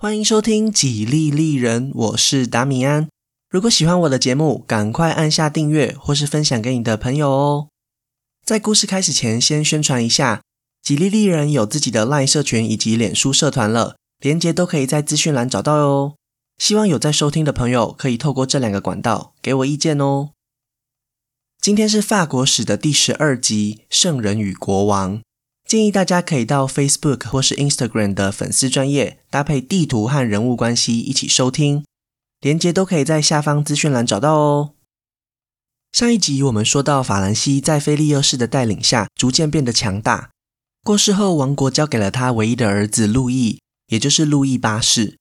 欢迎收听几利利人，我是达米安。如果喜欢我的节目，赶快按下订阅或是分享给你的朋友哦。在故事开始前，先宣传一下，几利利人有自己的 LINE 社群以及脸书社团了，连结都可以在资讯栏找到哦。希望有在收听的朋友可以透过这两个管道给我意见哦。今天是法国史的第12集，圣人与国王。建议大家可以到 Facebook 或是 Instagram 的粉丝专页，搭配地图和人物关系一起收听，连结都可以在下方资讯栏找到哦。上一集我们说到法兰西在腓力二世的带领下逐渐变得强大，过世后王国交给了他唯一的儿子路易，也就是路易八世。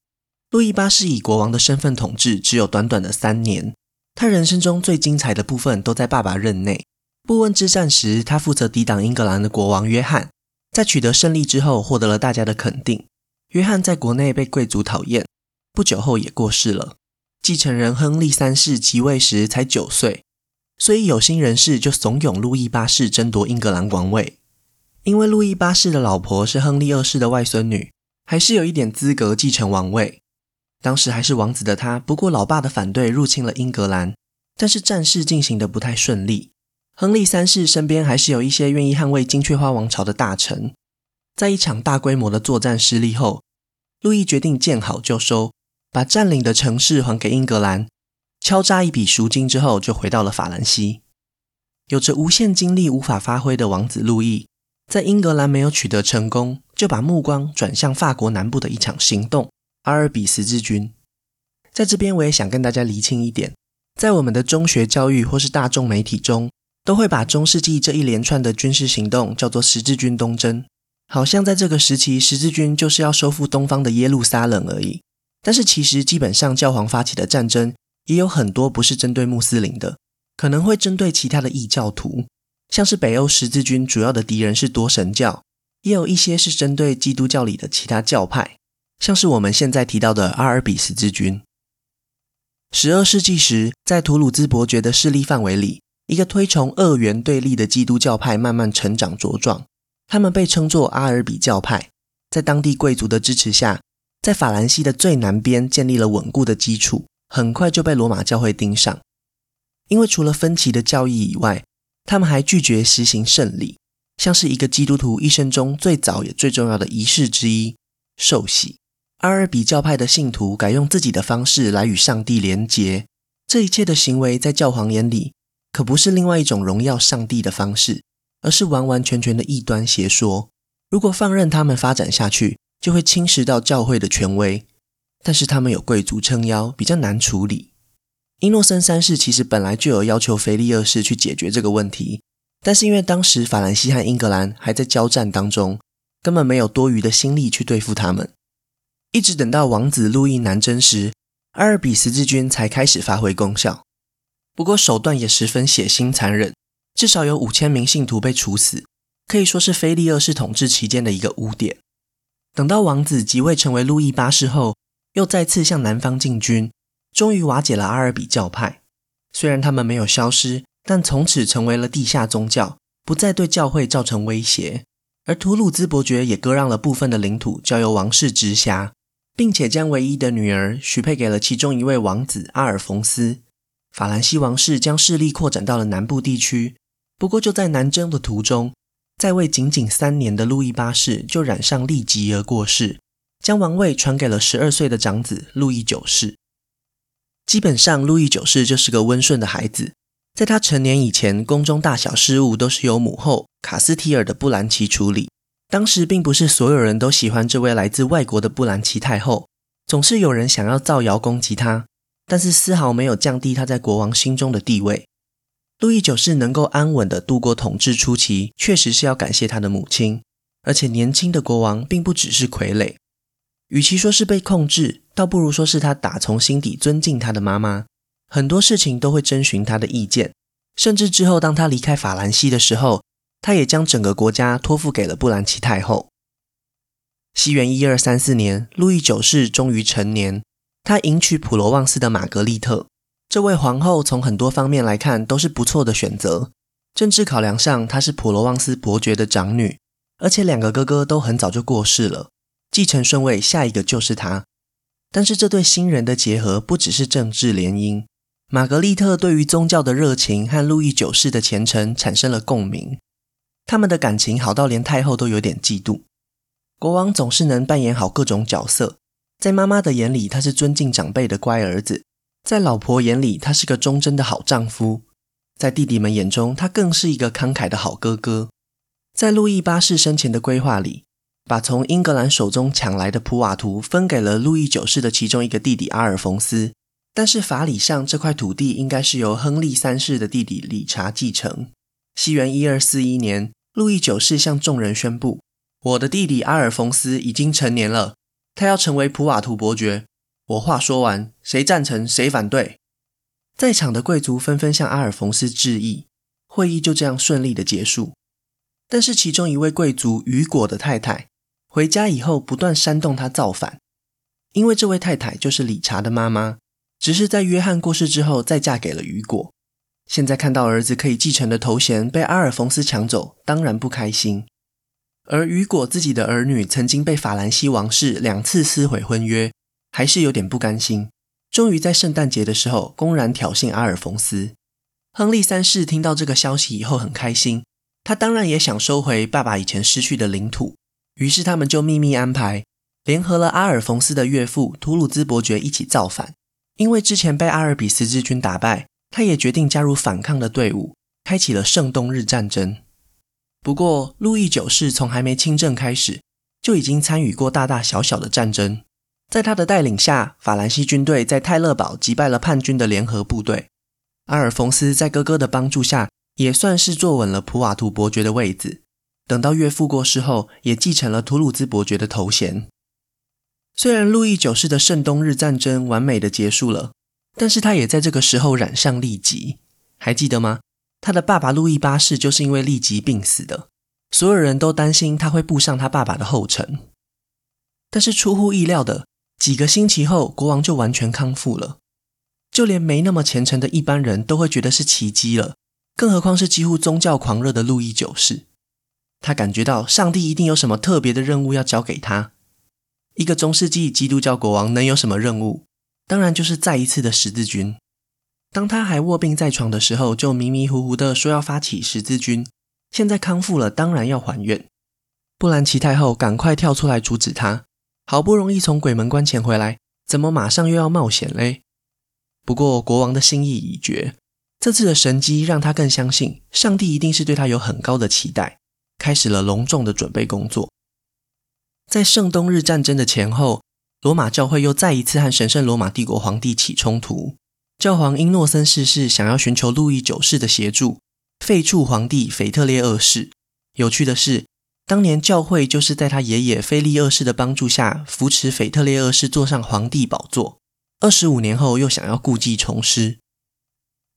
路易八世以国王的身份统治只有短短的3年，他人生中最精彩的部分都在爸爸任内。布汶之战时，他负责抵挡英格兰的国王约翰，在取得胜利之后获得了大家的肯定。约翰在国内被贵族讨厌，不久后也过世了。继承人亨利三世即位时才9岁，所以有心人士就怂恿路易八世争夺英格兰王位。因为路易八世的老婆是亨利二世的外孙女，还是有一点资格继承王位。当时还是王子的他，不顾老爸的反对入侵了英格兰，但是战事进行得不太顺利。亨利三世身边还是有一些愿意捍卫金雀花王朝的大臣。在一场大规模的作战失利后，路易决定见好就收，把占领的城市还给英格兰，敲诈一笔赎金之后就回到了法兰西。有着无限精力无法发挥的王子路易，在英格兰没有取得成功，就把目光转向法国南部的一场行动——阿尔比十字军。在这边我也想跟大家厘清一点，在我们的中学教育或是大众媒体中，都会把中世纪这一连串的军事行动叫做十字军东征，好像在这个时期十字军就是要收复东方的耶路撒冷而已。但是其实基本上教皇发起的战争也有很多不是针对穆斯林的，可能会针对其他的异教徒，像是北欧十字军主要的敌人是多神教，也有一些是针对基督教里的其他教派，像是我们现在提到的阿尔比十字军。12世纪时，在图鲁兹伯爵的势力范围里，一个推崇二元对立的基督教派慢慢成长茁壮，他们被称作阿尔比教派。在当地贵族的支持下，在法兰西的最南边建立了稳固的基础，很快就被罗马教会盯上。因为除了分歧的教义以外，他们还拒绝实行圣礼，像是一个基督徒一生中最早也最重要的仪式之一——受洗。阿尔比教派的信徒改用自己的方式来与上帝连结，这一切的行为在教皇眼里可不是另外一种荣耀上帝的方式，而是完完全全的异端邪说。如果放任他们发展下去，就会侵蚀到教会的权威。但是他们有贵族撑腰，比较难处理。英诺森三世其实本来就有要求腓力二世去解决这个问题，但是因为当时法兰西和英格兰还在交战当中，根本没有多余的心力去对付他们。一直等到王子路易南征时，阿尔比十字军才开始发挥功效。不过手段也十分血腥残忍，至少有5000名信徒被处死，可以说是腓力二世统治期间的一个污点。等到王子即位成为路易八世后，又再次向南方进军，终于瓦解了阿尔比教派。虽然他们没有消失，但从此成为了地下宗教，不再对教会造成威胁。而图鲁兹伯爵也割让了部分的领土交由王室直辖，并且将唯一的女儿许配给了其中一位王子阿尔冯斯。法兰西王室将势力扩展到了南部地区，不过就在南征的途中，在位仅仅3年的路易八世就染上痢疾而过世，将王位传给了12岁的长子路易九世。基本上路易九世就是个温顺的孩子，在他成年以前，宫中大小事务都是由母后卡斯提尔的布兰奇处理。当时并不是所有人都喜欢这位来自外国的布兰奇太后，总是有人想要造谣攻击他，但是丝毫没有降低他在国王心中的地位。路易九世能够安稳地度过统治初期，确实是要感谢他的母亲。而且年轻的国王并不只是傀儡，与其说是被控制，倒不如说是他打从心底尊敬他的妈妈，很多事情都会征询他的意见。甚至之后当他离开法兰西的时候，他也将整个国家托付给了布兰奇太后。西元1234年，路易九世终于成年，他迎娶普罗旺斯的玛格丽特。这位皇后从很多方面来看都是不错的选择，政治考量上她是普罗旺斯伯爵的长女，而且2个哥哥都很早就过世了，继承顺位下一个就是她，但是这对新人的结合不只是政治联姻，玛格丽特对于宗教的热情和路易九世的虔诚产生了共鸣，他们的感情好到连太后都有点嫉妒。国王总是能扮演好各种角色，在妈妈的眼里他是尊敬长辈的乖儿子，在老婆眼里他是个忠贞的好丈夫，在弟弟们眼中他更是一个慷慨的好哥哥。在路易八世生前的规划里，把从英格兰手中抢来的普瓦图分给了路易九世的其中一个弟弟阿尔冯斯，但是法理上这块土地应该是由亨利三世的弟弟理查继承。西元1241年，路易九世向众人宣布，我的弟弟阿尔冯斯已经成年了，他要成为普瓦图伯爵。我话说完，谁赞成谁反对。在场的贵族纷纷向阿尔冯斯致意，会议就这样顺利的结束。但是其中一位贵族雨果的太太回家以后不断煽动他造反，因为这位太太就是理查的妈妈，只是在约翰过世之后再嫁给了雨果。现在看到儿子可以继承的头衔被阿尔冯斯抢走，当然不开心。而雨果自己的儿女曾经被法兰西王室2次撕毁婚约，还是有点不甘心，终于在圣诞节的时候公然挑衅阿尔冯斯。亨利三世听到这个消息以后很开心，他当然也想收回爸爸以前失去的领土，于是他们就秘密安排，联合了阿尔冯斯的岳父图鲁兹伯爵一起造反。因为之前被阿尔比斯之军打败，他也决定加入反抗的队伍，开启了圣冬日战争。不过路易九世从还没亲政开始就已经参与过大大小小的战争，在他的带领下，法兰西军队在泰勒堡击败了叛军的联合部队。阿尔冯斯在哥哥的帮助下也算是坐稳了普瓦图伯爵的位子，等到岳父过世后也继承了图鲁兹伯爵的头衔。虽然路易九世的圣冬日战争完美的结束了，但是他也在这个时候染上痢疾。还记得吗？他的爸爸路易八世就是因为痢疾病死的，所有人都担心他会步上他爸爸的后尘。但是出乎意料的，几个星期后国王就完全康复了，就连没那么虔诚的一般人都会觉得是奇迹了，更何况是几乎宗教狂热的路易九世。他感觉到上帝一定有什么特别的任务要交给他。一个中世纪基督教国王能有什么任务？当然就是再一次的十字军。当他还卧病在床的时候就迷迷糊糊的说要发起十字军，现在康复了当然要还愿。布兰奇太后赶快跳出来阻止他，好不容易从鬼门关前回来，怎么马上又要冒险嘞？不过国王的心意已决，这次的神迹让他更相信上帝一定是对他有很高的期待，开始了隆重的准备工作。在圣冬日战争的前后，罗马教会又再一次和神圣罗马帝国皇帝起冲突。教皇英诺森四世想要寻求路易九世的协助，废黜皇帝腓特烈二世。有趣的是，当年教会就是在他爷爷腓力二世的帮助下扶持腓特烈二世坐上皇帝宝座，25年后又想要故技重施。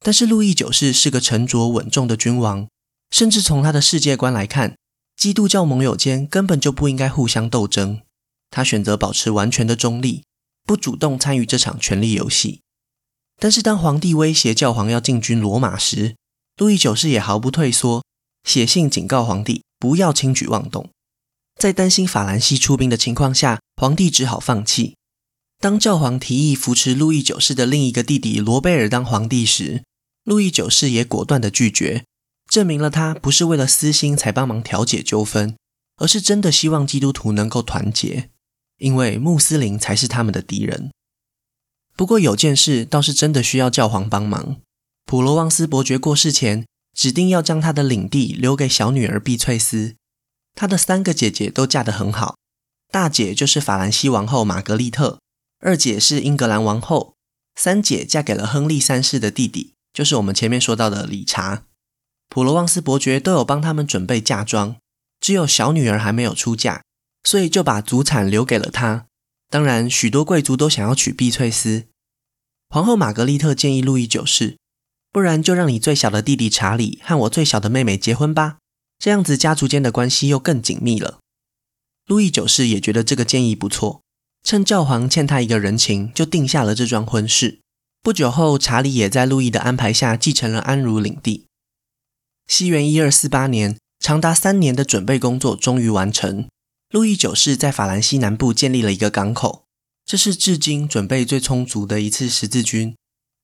但是路易九世是个沉着稳重的君王，甚至从他的世界观来看，基督教盟友间根本就不应该互相斗争。他选择保持完全的中立，不主动参与这场权力游戏。但是当皇帝威胁教皇要进军罗马时，路易九世也毫不退缩，写信警告皇帝不要轻举妄动。在担心法兰西出兵的情况下，皇帝只好放弃。当教皇提议扶持路易九世的另一个弟弟罗贝尔当皇帝时，路易九世也果断地拒绝，证明了他不是为了私心才帮忙调解纠纷，而是真的希望基督徒能够团结，因为穆斯林才是他们的敌人。不过有件事倒是真的需要教皇帮忙，普罗旺斯伯爵过世前指定要将他的领地留给小女儿碧翠丝。他的3个姐姐都嫁得很好，大姐就是法兰西王后玛格丽特，二姐是英格兰王后，三姐嫁给了亨利三世的弟弟，就是我们前面说到的理查。普罗旺斯伯爵都有帮他们准备嫁妆，只有小女儿还没有出嫁，所以就把祖产留给了她。当然许多贵族都想要娶碧翠丝。皇后玛格丽特建议路易九世，不然就让你最小的弟弟查理和我最小的妹妹结婚吧，这样子家族间的关系又更紧密了。路易九世也觉得这个建议不错，趁教皇欠他一个人情，就定下了这桩婚事。不久后，查理也在路易的安排下继承了安茹领地。西元1248年，长达3年的准备工作终于完成。路易九世在法兰西南部建立了一个港口，这是至今准备最充足的一次十字军，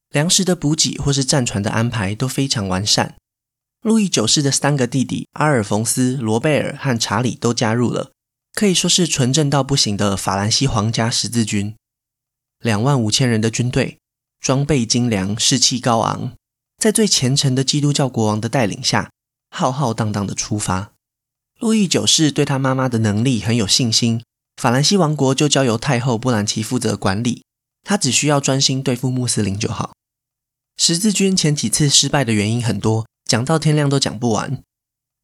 粮食的补给或是战船的安排都非常完善。路易九世的三个弟弟阿尔冯斯、罗贝尔和查理都加入了，可以说是纯正到不行的法兰西皇家十字军。25,000 人的军队，装备精良，士气高昂，在最虔诚的基督教国王的带领下，浩浩荡荡的出发。路易九世对他妈妈的能力很有信心，法兰西王国就交由太后布兰奇负责管理，他只需要专心对付穆斯林就好。十字军前几次失败的原因很多，讲到天亮都讲不完。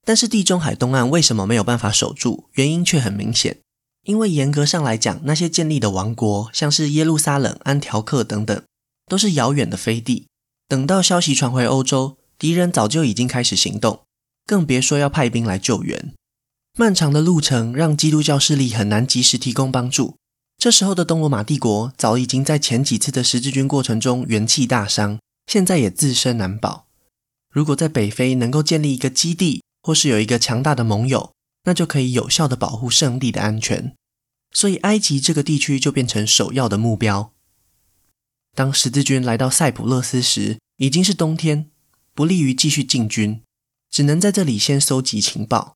但是地中海东岸为什么没有办法守住，原因却很明显。因为严格上来讲，那些建立的王国，像是耶路撒冷、安条克等等，都是遥远的飞地。等到消息传回欧洲，敌人早就已经开始行动，更别说要派兵来救援。漫长的路程让基督教势力很难及时提供帮助。这时候的东罗马帝国早已经在前几次的十字军过程中元气大伤，现在也自身难保。如果在北非能够建立一个基地，或是有一个强大的盟友，那就可以有效地保护圣地的安全，所以埃及这个地区就变成首要的目标。当十字军来到塞浦勒斯时，已经是冬天，不利于继续进军，只能在这里先搜集情报。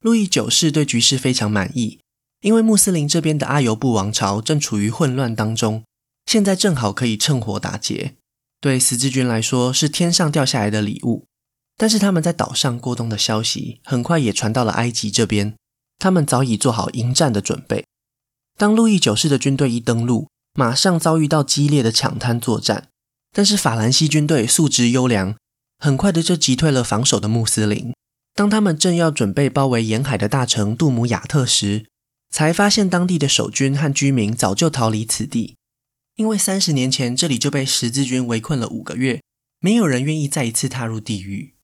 路易九世对局势非常满意，因为穆斯林这边的阿尤布王朝正处于混乱当中，现在正好可以趁火打劫，对十字军来说是天上掉下来的礼物。但是他们在岛上过冬的消息很快也传到了埃及这边，他们早已做好迎战的准备。当路易九世的军队一登陆，马上遭遇到激烈的抢滩作战，但是法兰西军队素质优良，很快的就击退了防守的穆斯林。当他们正要准备包围沿海的大城杜姆雅特时，才发现当地的守军和居民早就逃离此地，因为30年前这里就被十字军围困了5个月，没有人愿意再一次踏入地狱。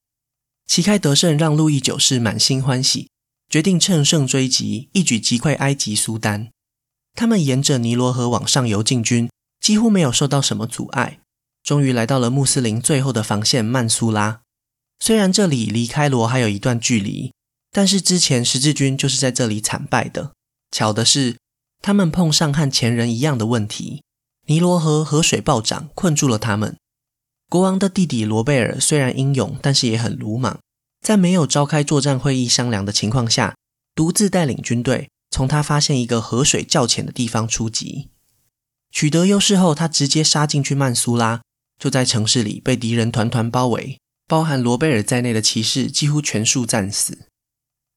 旗开得胜让路易九世满心欢喜，决定乘胜追击，一举击溃埃及苏丹。他们沿着尼罗河往上游进军，几乎没有受到什么阻碍，终于来到了穆斯林最后的防线曼苏拉。虽然这里离开罗还有一段距离，但是之前十字军就是在这里惨败的。巧的是，他们碰上和前人一样的问题，尼罗河河水暴涨，困住了他们。国王的弟弟罗贝尔虽然英勇，但是也很鲁莽，在没有召开作战会议商量的情况下，独自带领军队从他发现一个河水较浅的地方出击。取得优势后，他直接杀进去曼苏拉，就在城市里被敌人团团包围，包含罗贝尔在内的骑士几乎全数战死。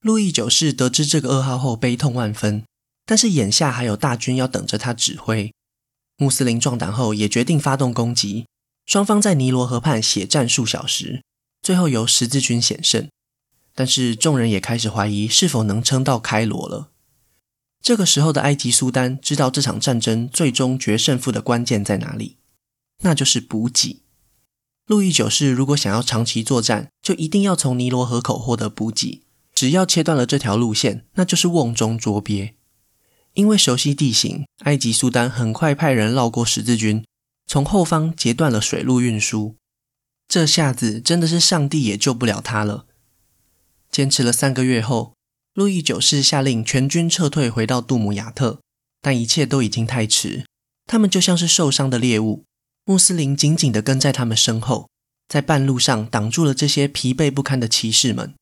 路易九世得知这个噩耗后悲痛万分，但是眼下还有大军要等着他指挥。穆斯林壮胆后也决定发动攻击，双方在尼罗河畔血战数小时，最后由十字军险胜。但是众人也开始怀疑是否能撑到开罗了。这个时候的埃及苏丹知道这场战争最终决胜负的关键在哪里，那就是补给。路易九世如果想要长期作战，就一定要从尼罗河口获得补给，只要切断了这条路线，那就是瓮中捉鳖。因为熟悉地形，埃及苏丹很快派人绕过十字军，从后方截断了水路运输。这下子真的是上帝也救不了他了。坚持了3个月后，路易九世下令全军撤退回到杜姆雅特，但一切都已经太迟，他们就像是受伤的猎物，穆斯林紧紧地跟在他们身后，在半路上挡住了这些疲惫不堪的骑士们。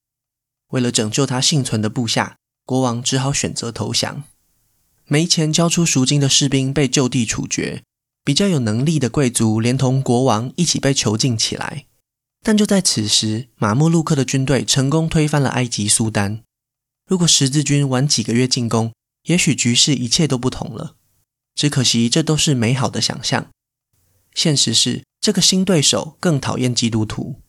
为了拯救他幸存的部下，国王只好选择投降。没钱交出赎金的士兵被就地处决，比较有能力的贵族连同国王一起被囚禁起来。但就在此时，马穆路克的军队成功推翻了埃及苏丹。如果十字军晚几个月进攻，也许局势一切都不同了。只可惜这都是美好的想象，现实是这个新对手更讨厌基督徒。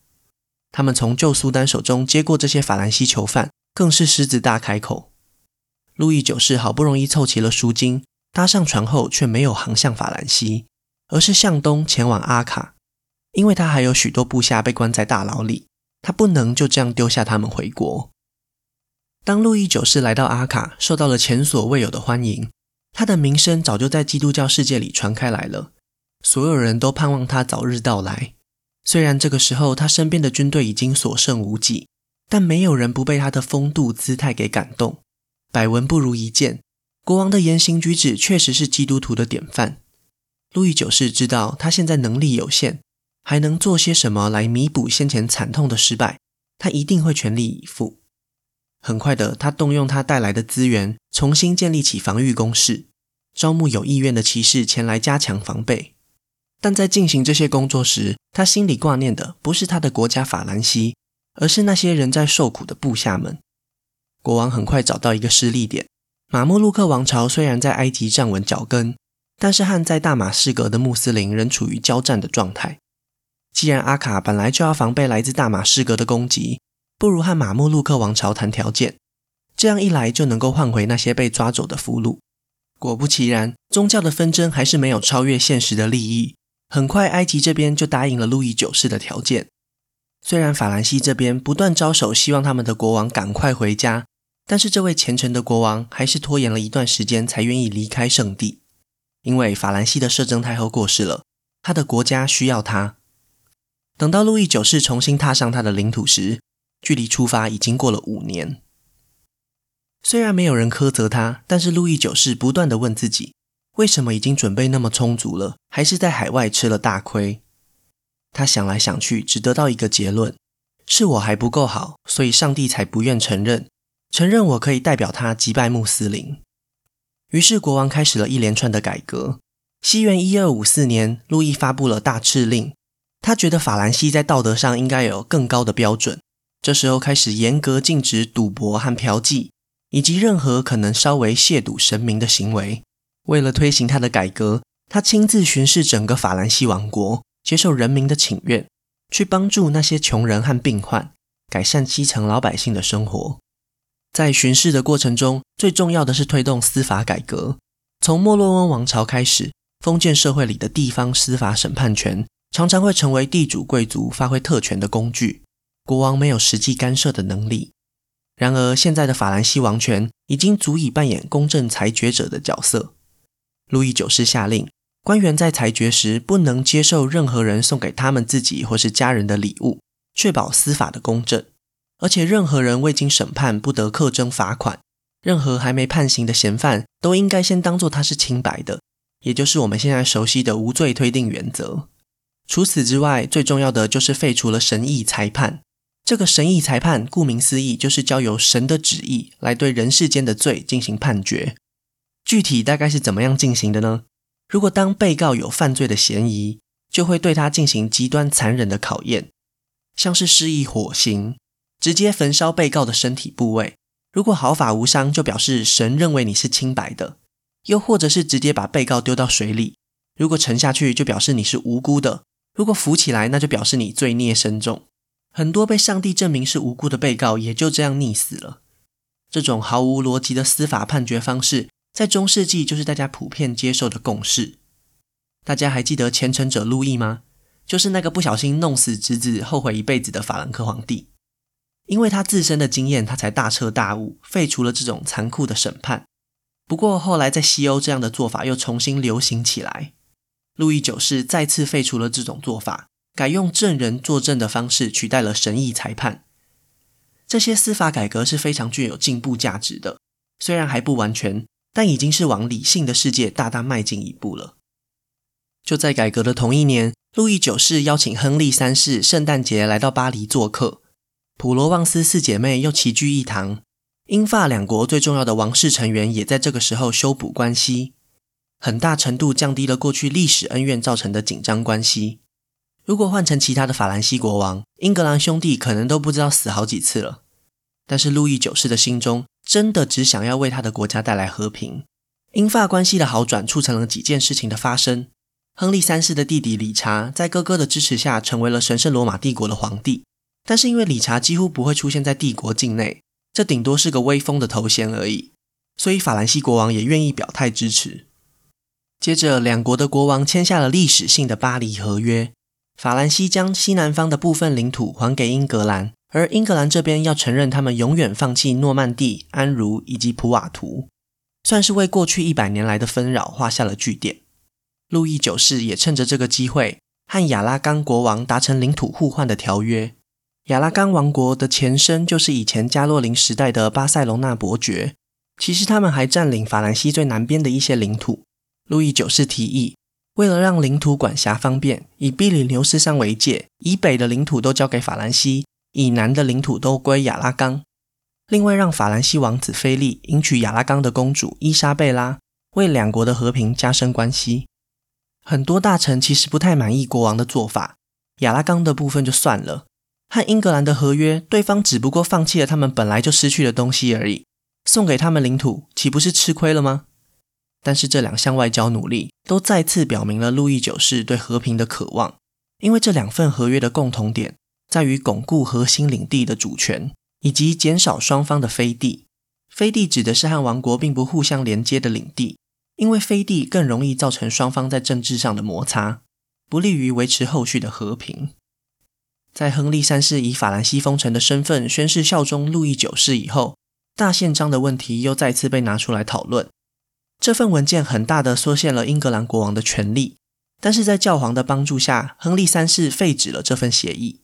他们从旧苏丹手中接过这些法兰西囚犯，更是狮子大开口。路易九世好不容易凑齐了赎金，搭上船后却没有航向法兰西，而是向东前往阿卡，因为他还有许多部下被关在大牢里，他不能就这样丢下他们回国。当路易九世来到阿卡，受到了前所未有的欢迎，他的名声早就在基督教世界里传开来了，所有人都盼望他早日到来。虽然这个时候他身边的军队已经所剩无几，但没有人不被他的风度姿态给感动，百闻不如一见。国王的言行举止确实是基督徒的典范。路易九世知道他现在能力有限，还能做些什么来弥补先前惨痛的失败，他一定会全力以赴。很快的，他动用他带来的资源，重新建立起防御工事，招募有意愿的骑士前来加强防备。但在进行这些工作时，他心里挂念的不是他的国家法兰西，而是那些人在受苦的部下们。国王很快找到一个失利点，马穆路克王朝虽然在埃及站稳脚跟，但是和在大马士革的穆斯林仍处于交战的状态。既然阿卡本来就要防备来自大马士革的攻击，不如和马穆路克王朝谈条件，这样一来就能够换回那些被抓走的俘虏。果不其然，宗教的纷争还是没有超越现实的利益，很快埃及这边就答应了路易九世的条件。虽然法兰西这边不断招手希望他们的国王赶快回家，但是这位虔诚的国王还是拖延了一段时间才愿意离开圣地，因为法兰西的摄政太后过世了，他的国家需要他。等到路易九世重新踏上他的领土时，距离出发已经过了5年。虽然没有人苛责他，但是路易九世不断地问自己，为什么已经准备那么充足了，还是在海外吃了大亏？他想来想去，只得到一个结论，是我还不够好，所以上帝才不愿承认我可以代表他击败穆斯林。于是国王开始了一连串的改革。西元1254年，路易发布了大敕令，他觉得法兰西在道德上应该有更高的标准，这时候开始严格禁止赌博和嫖妓，以及任何可能稍微亵渎神明的行为。为了推行他的改革，他亲自巡视整个法兰西王国，接受人民的请愿，去帮助那些穷人和病患，改善基层老百姓的生活。在巡视的过程中，最重要的是推动司法改革。从莫洛温王朝开始，封建社会里的地方司法审判权常常会成为地主贵族发挥特权的工具，国王没有实际干涉的能力。然而，现在的法兰西王权已经足以扮演公正裁决者的角色。路易九世下令，官员在裁决时不能接受任何人送给他们自己或是家人的礼物，确保司法的公正。而且任何人未经审判不得课征罚款，任何还没判刑的嫌犯都应该先当作他是清白的，也就是我们现在熟悉的无罪推定原则。除此之外，最重要的就是废除了神意裁判。这个神意裁判顾名思义，就是交由神的旨意来对人世间的罪进行判决。具体大概是怎么样进行的呢？如果当被告有犯罪的嫌疑，就会对他进行极端残忍的考验，像是施以火刑，直接焚烧被告的身体部位，如果毫发无伤，就表示神认为你是清白的；又或者是直接把被告丢到水里，如果沉下去，就表示你是无辜的；如果浮起来，那就表示你罪孽深重。很多被上帝证明是无辜的被告也就这样溺死了。这种毫无逻辑的司法判决方式，在中世纪就是大家普遍接受的共识。大家还记得虔诚者路易吗？就是那个不小心弄死侄子后悔一辈子的法兰克皇帝。因为他自身的经验，他才大彻大悟，废除了这种残酷的审判。不过后来在西欧，这样的做法又重新流行起来。路易九世再次废除了这种做法，改用证人作证的方式取代了神意裁判。这些司法改革是非常具有进步价值的，虽然还不完全，但已经是往理性的世界大大迈进一步了。就在改革的同一年，路易九世邀请亨利三世圣诞节来到巴黎做客，普罗旺斯四姐妹又齐聚一堂，英法两国最重要的王室成员也在这个时候修补关系，很大程度降低了过去历史恩怨造成的紧张关系。如果换成其他的法兰西国王，英格兰兄弟可能都不知道死好几次了。但是路易九世的心中真的只想要为他的国家带来和平。英法关系的好转促成了几件事情的发生。亨利三世的弟弟理查在哥哥的支持下成为了神圣罗马帝国的皇帝，但是因为理查几乎不会出现在帝国境内，这顶多是个威风的头衔而已，所以法兰西国王也愿意表态支持。接着两国的国王签下了历史性的巴黎合约，法兰西将西南方的部分领土还给英格兰，而英格兰这边要承认他们永远放弃诺曼底、安茹以及普瓦图，算是为过去100年来的纷扰画下了句点。路易九世也趁着这个机会和亚拉冈国王达成领土互换的条约。亚拉冈王国的前身就是以前加洛林时代的巴塞隆纳伯爵，其实他们还占领法兰西最南边的一些领土。路易九世提议，为了让领土管辖方便，以比利牛斯山为界，以北的领土都交给法兰西，以南的领土都归亚拉冈。另外让法兰西王子菲利迎娶亚拉冈的公主伊莎贝拉，为两国的和平加深关系。很多大臣其实不太满意国王的做法，亚拉冈的部分就算了，和英格兰的合约，对方只不过放弃了他们本来就失去的东西而已，送给他们领土，岂不是吃亏了吗？但是这两项外交努力都再次表明了路易九世对和平的渴望，因为这两份合约的共同点在于巩固核心领地的主权，以及减少双方的飞地。飞地指的是和王国并不互相连接的领地，因为飞地更容易造成双方在政治上的摩擦，不利于维持后续的和平。在亨利三世以法兰西封臣的身份宣誓效忠路易九世以后，大宪章的问题又再次被拿出来讨论。这份文件很大的缩限了英格兰国王的权力，但是在教皇的帮助下，亨利三世废止了这份协议。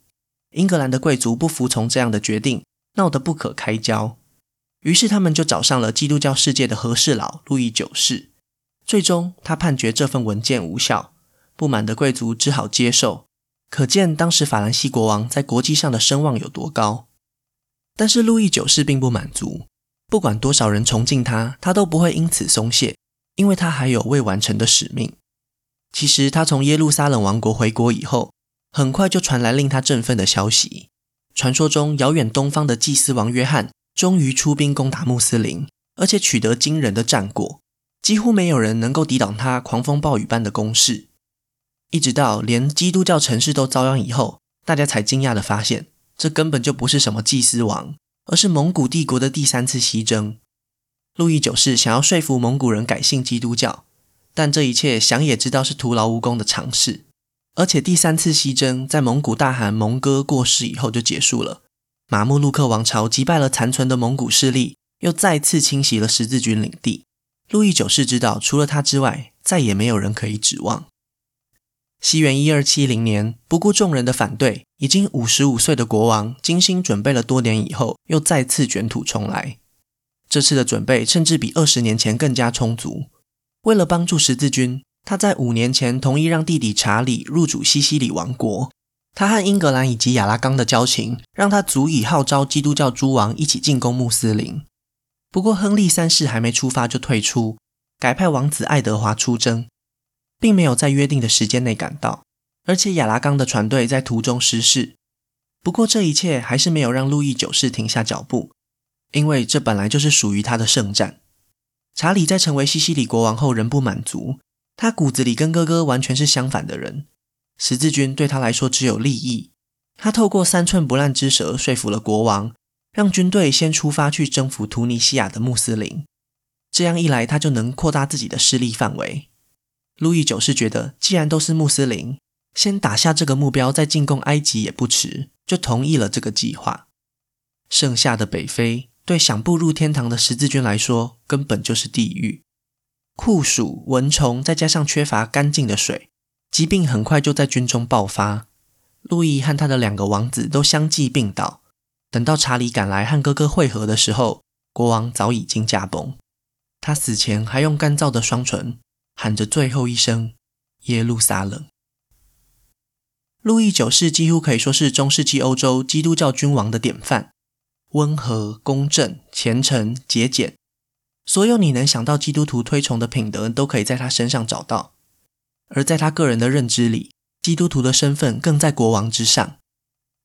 英格兰的贵族不服从这样的决定，闹得不可开交，于是他们就找上了基督教世界的和事佬路易九世。最终他判决这份文件无效，不满的贵族只好接受，可见当时法兰西国王在国际上的声望有多高。但是路易九世并不满足，不管多少人崇敬他，他都不会因此松懈，因为他还有未完成的使命。其实他从耶路撒冷王国回国以后，很快就传来令他振奋的消息，传说中遥远东方的祭司王约翰终于出兵攻打穆斯林，而且取得惊人的战果，几乎没有人能够抵挡他狂风暴雨般的攻势。一直到连基督教城市都遭殃以后，大家才惊讶地发现，这根本就不是什么祭司王，而是蒙古帝国的第三次西征。路易九世想要说服蒙古人改信基督教，但这一切想也知道是徒劳无功的尝试。而且第三次西征在蒙古大汗蒙哥过世以后就结束了，马穆路克王朝击败了残存的蒙古势力，又再次侵袭了十字军领地。路易九世知道除了他之外再也没有人可以指望。西元1270年，不顾众人的反对，已经55岁的国王精心准备了多年以后，又再次卷土重来。这次的准备甚至比20年前更加充足。为了帮助十字军，他在5年前同意让弟弟查理入主西西里王国。他和英格兰以及亚拉冈的交情让他足以号召基督教诸王一起进攻穆斯林。不过亨利三世还没出发就退出，改派王子爱德华出征，并没有在约定的时间内赶到，而且亚拉冈的船队在途中失事。不过这一切还是没有让路易九世停下脚步，因为这本来就是属于他的圣战。查理在成为西西里国王后仍不满足，他骨子里跟哥哥完全是相反的人，十字军对他来说只有利益。他透过3寸不烂之舌说服了国王，让军队先出发去征服突尼西亚的穆斯林，这样一来他就能扩大自己的势力范围。路易九世觉得既然都是穆斯林，先打下这个目标再进攻埃及也不迟，就同意了这个计划。剩下的北非对想步入天堂的十字军来说根本就是地狱，酷暑、蚊虫再加上缺乏干净的水，疾病很快就在军中爆发。路易和他的2个王子都相继病倒，等到查理赶来和哥哥会合的时候，国王早已经驾崩。他死前还用干燥的双唇喊着最后一声耶路撒冷。路易九世几乎可以说是中世纪欧洲基督教君王的典范，温和、公正、虔诚、节俭，所有你能想到基督徒推崇的品德都可以在他身上找到。而在他个人的认知里，基督徒的身份更在国王之上。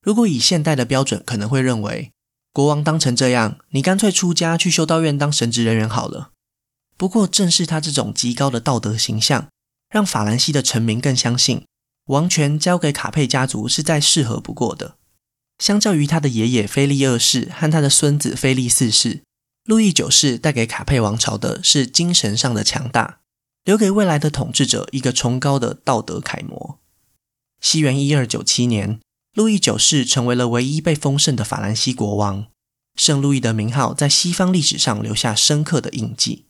如果以现代的标准，可能会认为国王当成这样，你干脆出家去修道院当神职人员好了。不过正是他这种极高的道德形象，让法兰西的臣民更相信王权交给卡佩家族是再适合不过的。相较于他的爷爷菲利二世和他的孙子菲利四世，路易九世带给卡佩王朝的是精神上的强大，留给未来的统治者一个崇高的道德楷模。西元1297年，路易九世成为了唯一被封圣的法兰西国王，圣路易的名号在西方历史上留下深刻的印记。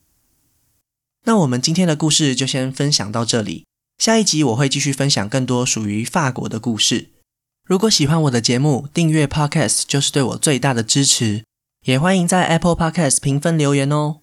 那我们今天的故事就先分享到这里，下一集我会继续分享更多属于法国的故事。如果喜欢我的节目，订阅 Podcast 就是对我最大的支持，也欢迎在 Apple Podcast 评分留言哦。